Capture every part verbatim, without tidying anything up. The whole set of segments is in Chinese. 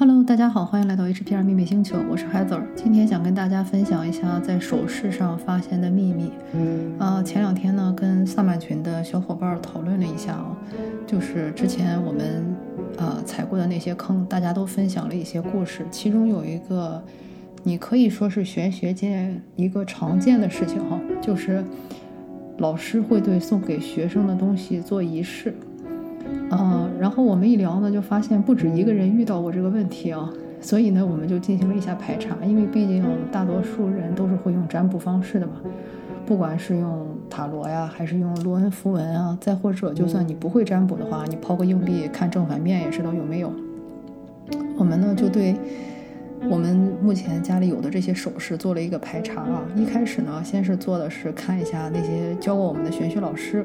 Hello， 大家好，欢迎来到 H P R 秘密星球，我是 Heather。今天想跟大家分享一下在首饰上发现的秘密。呃，前两天呢，跟萨满群的小伙伴讨论了一下啊、哦，就是之前我们呃踩过的那些坑，大家都分享了一些故事，其中有一个，你可以说是玄学界一个常见的事情哈、哦，就是老师会对送给学生的东西做仪式。嗯，然后我们一聊呢，就发现不止一个人遇到过这个问题啊，所以呢，我们就进行了一下排查，因为毕竟大多数人都是会用占卜方式的嘛，不管是用塔罗呀，还是用罗恩符文啊，再或者就算你不会占卜的话，你抛个硬币看正反面也知道有没有。我们呢就对我们目前家里有的这些首饰做了一个排查啊，一开始呢，先是做的是看一下那些教过我们的玄学老师。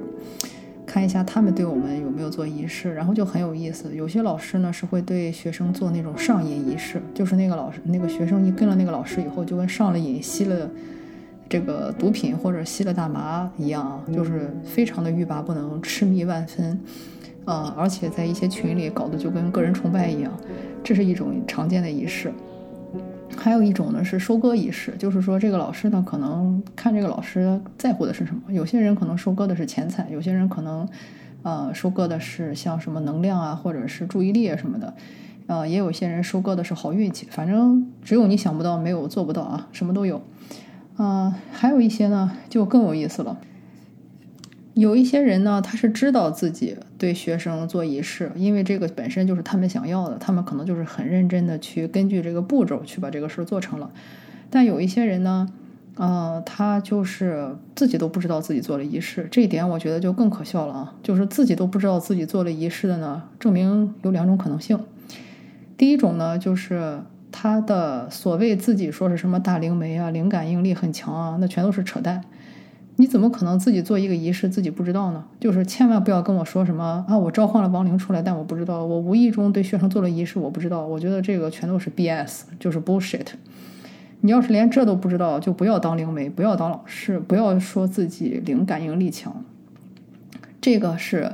看一下他们对我们有没有做仪式，然后就很有意思。有些老师呢是会对学生做那种上瘾仪式，就是那个老师那个学生一跟了那个老师以后，就跟上了瘾，吸了这个毒品或者吸了大麻一样，就是非常的欲罢不能，痴迷万分。呃，而且在一些群里搞得就跟个人崇拜一样，这是一种常见的仪式。还有一种呢是收割仪式，就是说这个老师呢，可能看这个老师在乎的是什么，有些人可能收割的是钱财，有些人可能呃收割的是像什么能量啊，或者是注意力啊什么的，呃也有些人收割的是好运气，反正只有你想不到，没有做不到啊，什么都有。呃还有一些呢就更有意思了，有一些人呢，他是知道自己对学生做仪式，因为这个本身就是他们想要的，他们可能就是很认真的去根据这个步骤去把这个事做成了。但有一些人呢，呃，他就是自己都不知道自己做了仪式，这一点我觉得就更可笑了啊！就是自己都不知道自己做了仪式的呢，证明有两种可能性。第一种呢，就是他的所谓自己说是什么大灵媒啊、灵感应力很强啊，那全都是扯淡。你怎么可能自己做一个仪式自己不知道呢？就是千万不要跟我说什么啊，我召唤了亡灵出来，但我不知道，我无意中对学生做了仪式，我不知道。我觉得这个全都是 B S， 就是 bullshit。你要是连这都不知道，就不要当灵媒，不要当老师，不要说自己灵感应力强。这个是，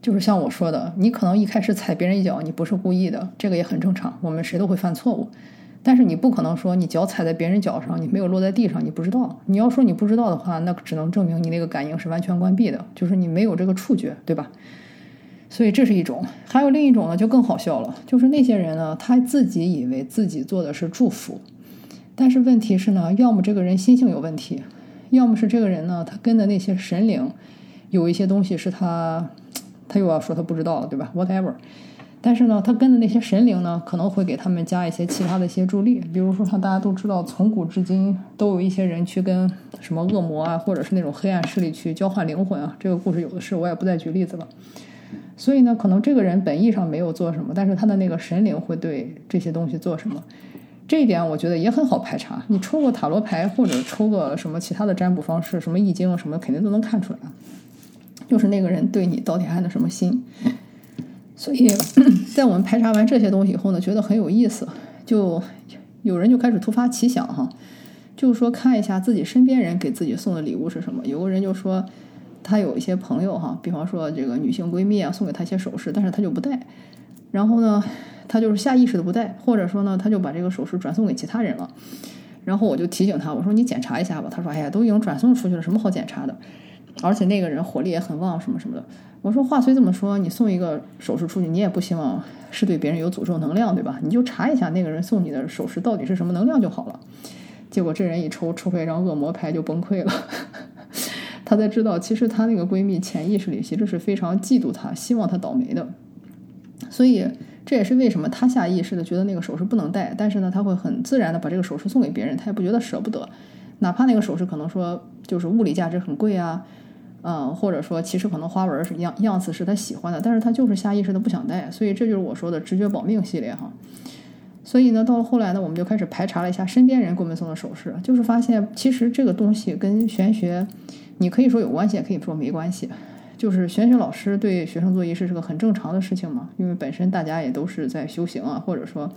就是像我说的，你可能一开始踩别人一脚，你不是故意的，这个也很正常，我们谁都会犯错误。但是你不可能说你脚踩在别人脚上，你没有落在地上，你不知道。你要说你不知道的话，那只能证明你那个感应是完全关闭的，就是你没有这个触觉，对吧？所以这是一种。还有另一种呢，就更好笑了，就是那些人呢，他自己以为自己做的是祝福，但是问题是呢，要么这个人心性有问题，要么是这个人呢，他跟的那些神灵有一些东西是他，他又要说他不知道了，对吧 ？Whatever。但是呢，他跟的那些神灵呢，可能会给他们加一些其他的协助力，比如说像大家都知道，从古至今都有一些人去跟什么恶魔啊，或者是那种黑暗势力去交换灵魂啊，这个故事有的是，我也不再举例子了。所以呢，可能这个人本意上没有做什么，但是他的那个神灵会对这些东西做什么，这一点我觉得也很好排查。你抽个塔罗牌或者抽个什么其他的占卜方式，什么易经什么，肯定都能看出来，就是那个人对你到底安的什么心。所以在我们排查完这些东西以后呢，觉得很有意思，就有人就开始突发奇想哈，就是说看一下自己身边人给自己送的礼物是什么。有个人就说他有一些朋友哈，比方说这个女性闺蜜啊，送给他一些首饰，但是他就不戴，然后呢他就是下意识的不戴，或者说呢他就把这个首饰转送给其他人了。然后我就提醒他，我说你检查一下吧。他说哎呀，都已经转送出去了，什么好检查的，而且那个人火力也很旺什么什么的。我说话虽这么说，你送一个首饰出去，你也不希望是对别人有诅咒能量，对吧？你就查一下那个人送你的首饰到底是什么能量就好了。结果这人一抽抽出一张恶魔牌就崩溃了他才知道其实他那个闺蜜潜意识里其实是非常嫉妒他，希望他倒霉的。所以这也是为什么他下意识的觉得那个首饰不能戴，但是呢他会很自然的把这个首饰送给别人，他也不觉得舍不得，哪怕那个首饰可能说就是物理价值很贵啊，嗯，或者说其实可能花纹是样样子是他喜欢的，但是他就是下意识的不想戴。所以这就是我说的直觉保命系列哈。所以呢，到了后来呢，我们就开始排查了一下身边人给我们送的首饰，就是发现其实这个东西跟玄学，你可以说有关系，也可以说没关系。就是玄学老师对学生做仪式是个很正常的事情嘛，因为本身大家也都是在修行啊，或者说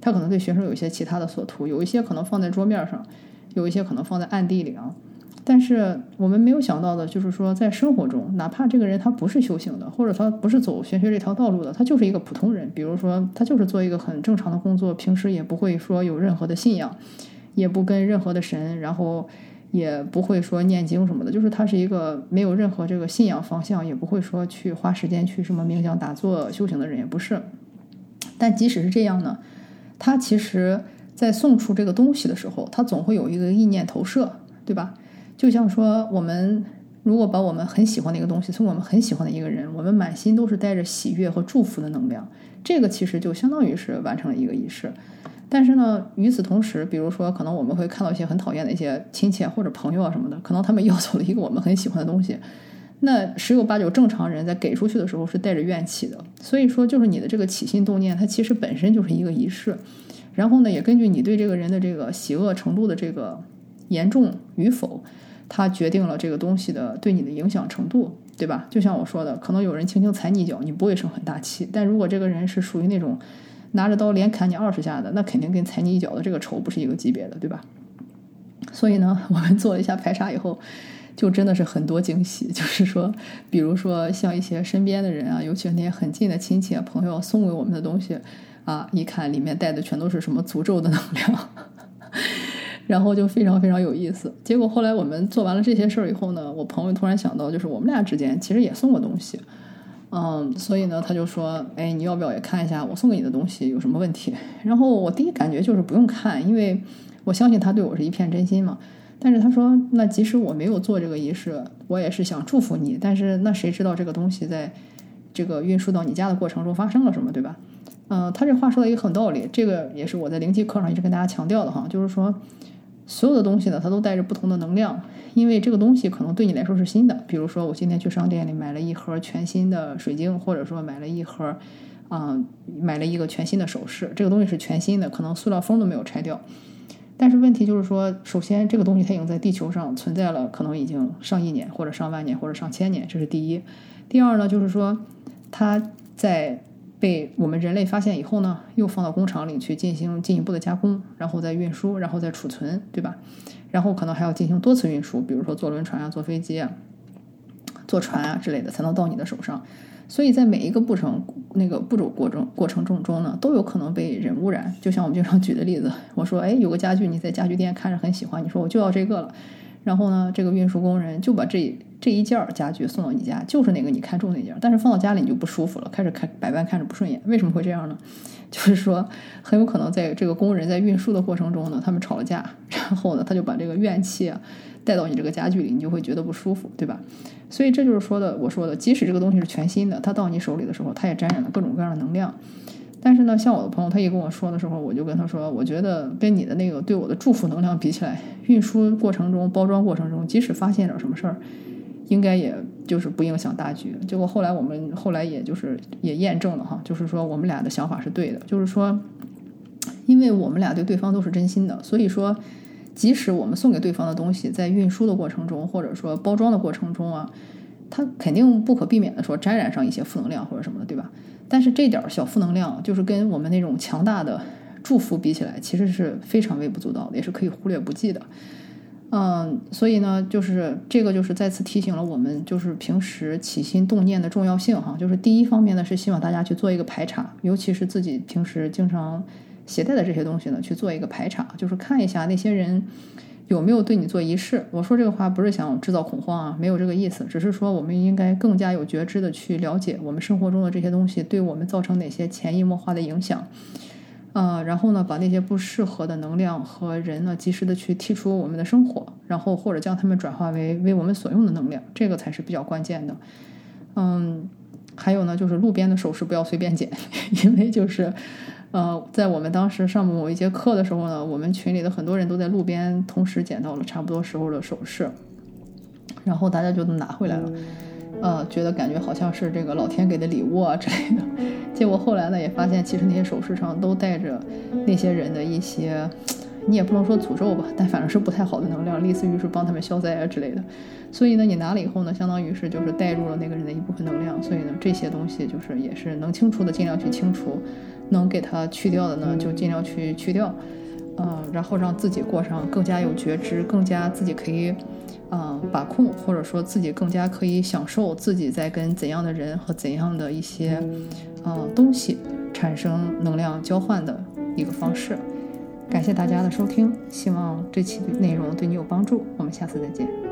他可能对学生有一些其他的所图，有一些可能放在桌面上，有一些可能放在暗地里啊。但是我们没有想到的就是说，在生活中，哪怕这个人他不是修行的，或者他不是走玄学这条道路的，他就是一个普通人，比如说他就是做一个很正常的工作，平时也不会说有任何的信仰，也不跟任何的神，然后也不会说念经什么的，就是他是一个没有任何这个信仰方向，也不会说去花时间去什么冥想打坐修行的人，也不是。但即使是这样呢，他其实在送出这个东西的时候，他总会有一个意念投射，对吧？就像说我们如果把我们很喜欢的一个东西送我们很喜欢的一个人，我们满心都是带着喜悦和祝福的能量，这个其实就相当于是完成了一个仪式。但是呢，与此同时，比如说可能我们会看到一些很讨厌的一些亲戚或者朋友啊什么的，可能他们要走了一个我们很喜欢的东西，那十有八九正常人在给出去的时候是带着怨气的。所以说就是你的这个起心动念，它其实本身就是一个仪式，然后呢也根据你对这个人的这个喜恶程度的这个严重与否，它决定了这个东西的对你的影响程度，对吧？就像我说的，可能有人轻轻踩你一脚，你不会生很大气，但如果这个人是属于那种拿着刀连砍你二十下的，那肯定跟踩你一脚的这个仇不是一个级别的，对吧？所以呢，我们做了一下排查以后，就真的是很多惊喜。就是说，比如说像一些身边的人啊，尤其是那些很近的亲戚啊、朋友送给我们的东西啊，一看里面带的全都是什么诅咒的能量。然后就非常非常有意思。结果后来我们做完了这些事儿以后呢，我朋友突然想到，就是我们俩之间其实也送过东西，嗯，所以呢他就说，哎，你要不要也看一下我送给你的东西有什么问题？然后我第一感觉就是不用看，因为我相信他对我是一片真心嘛。但是他说，那即使我没有做这个仪式，我也是想祝福你，但是那谁知道这个东西在这个运输到你家的过程中发生了什么，对吧？嗯、呃，他这话说的也很道理，这个也是我在灵气课上一直跟大家强调的哈，就是说所有的东西呢，它都带着不同的能量，因为这个东西可能对你来说是新的。比如说，我今天去商店里买了一盒全新的水晶，或者说买了一盒，啊、呃，买了一个全新的首饰。这个东西是全新的，可能塑料封都没有拆掉。但是问题就是说，首先这个东西它已经在地球上存在了，可能已经上亿年，或者上万年，或者上千年，这是第一。第二呢，就是说它在被我们人类发现以后呢，又放到工厂里去进行进一步的加工，然后再运输，然后再储存，对吧？然后可能还要进行多次运输，比如说坐轮船啊、坐飞机啊、坐船啊之类的，才能到你的手上。所以在每一个步程那个步骤过程过程中中呢，都有可能被人污染。就像我们经常举的例子，我说，哎，有个家具你在家具店看着很喜欢，你说我就要这个了，然后呢，这个运输工人就把这这一件家具送到你家，就是那个你看中那件，但是放到家里你就不舒服了，开始看百般看着不顺眼。为什么会这样呢？就是说，很有可能在这个工人在运输的过程中呢，他们吵了架，然后呢，他就把这个怨气啊带到你这个家具里，你就会觉得不舒服，对吧？所以这就是说的，我说的，即使这个东西是全新的，它到你手里的时候，它也沾染了各种各样的能量。但是呢，像我的朋友他也跟我说的时候，我就跟他说，我觉得跟你的那个对我的祝福能量比起来，运输过程中、包装过程中，即使发现点什么事儿，应该也就是不影响大局。结果后来我们后来也就是也验证了哈，就是说我们俩的想法是对的，就是说，因为我们俩对对方都是真心的，所以说，即使我们送给对方的东西在运输的过程中，或者说包装的过程中啊，它肯定不可避免的说沾染上一些负能量或者什么的，对吧？但是这点小负能量，就是跟我们那种强大的祝福比起来，其实是非常微不足道的，也是可以忽略不计的。嗯，所以呢，就是这个就是再次提醒了我们，就是平时起心动念的重要性哈。就是第一方面呢，是希望大家去做一个排查，尤其是自己平时经常携带的这些东西呢，去做一个排查，就是看一下那些人有没有对你做仪式。我说这个话不是想制造恐慌啊，没有这个意思，只是说我们应该更加有觉知的去了解我们生活中的这些东西对我们造成哪些潜移默化的影响。呃，然后呢，把那些不适合的能量和人呢，及时的去剔出我们的生活，然后或者将它们转化为为我们所用的能量，这个才是比较关键的。嗯，还有呢，就是路边的首饰不要随便捡，因为就是，呃，在我们当时上某一节课的时候呢，我们群里的很多人都在路边同时捡到了差不多时候的首饰，然后大家就拿回来了。呃，觉得感觉好像是这个老天给的礼物啊之类的，结果后来呢也发现，其实那些首饰上都带着那些人的一些，你也不能说诅咒吧，但反正是不太好的能量，类似于是帮他们消灾啊之类的。所以呢，你拿了以后呢，相当于是就是带入了那个人的一部分能量。所以呢，这些东西就是也是能清除的尽量去清除，能给它去掉的呢就尽量去去掉。呃，然后让自己过上更加有觉知，更加自己可以呃把控，或者说自己更加可以享受自己在跟怎样的人和怎样的一些呃东西产生能量交换的一个方式。感谢大家的收听，希望这期内容对你有帮助，我们下次再见。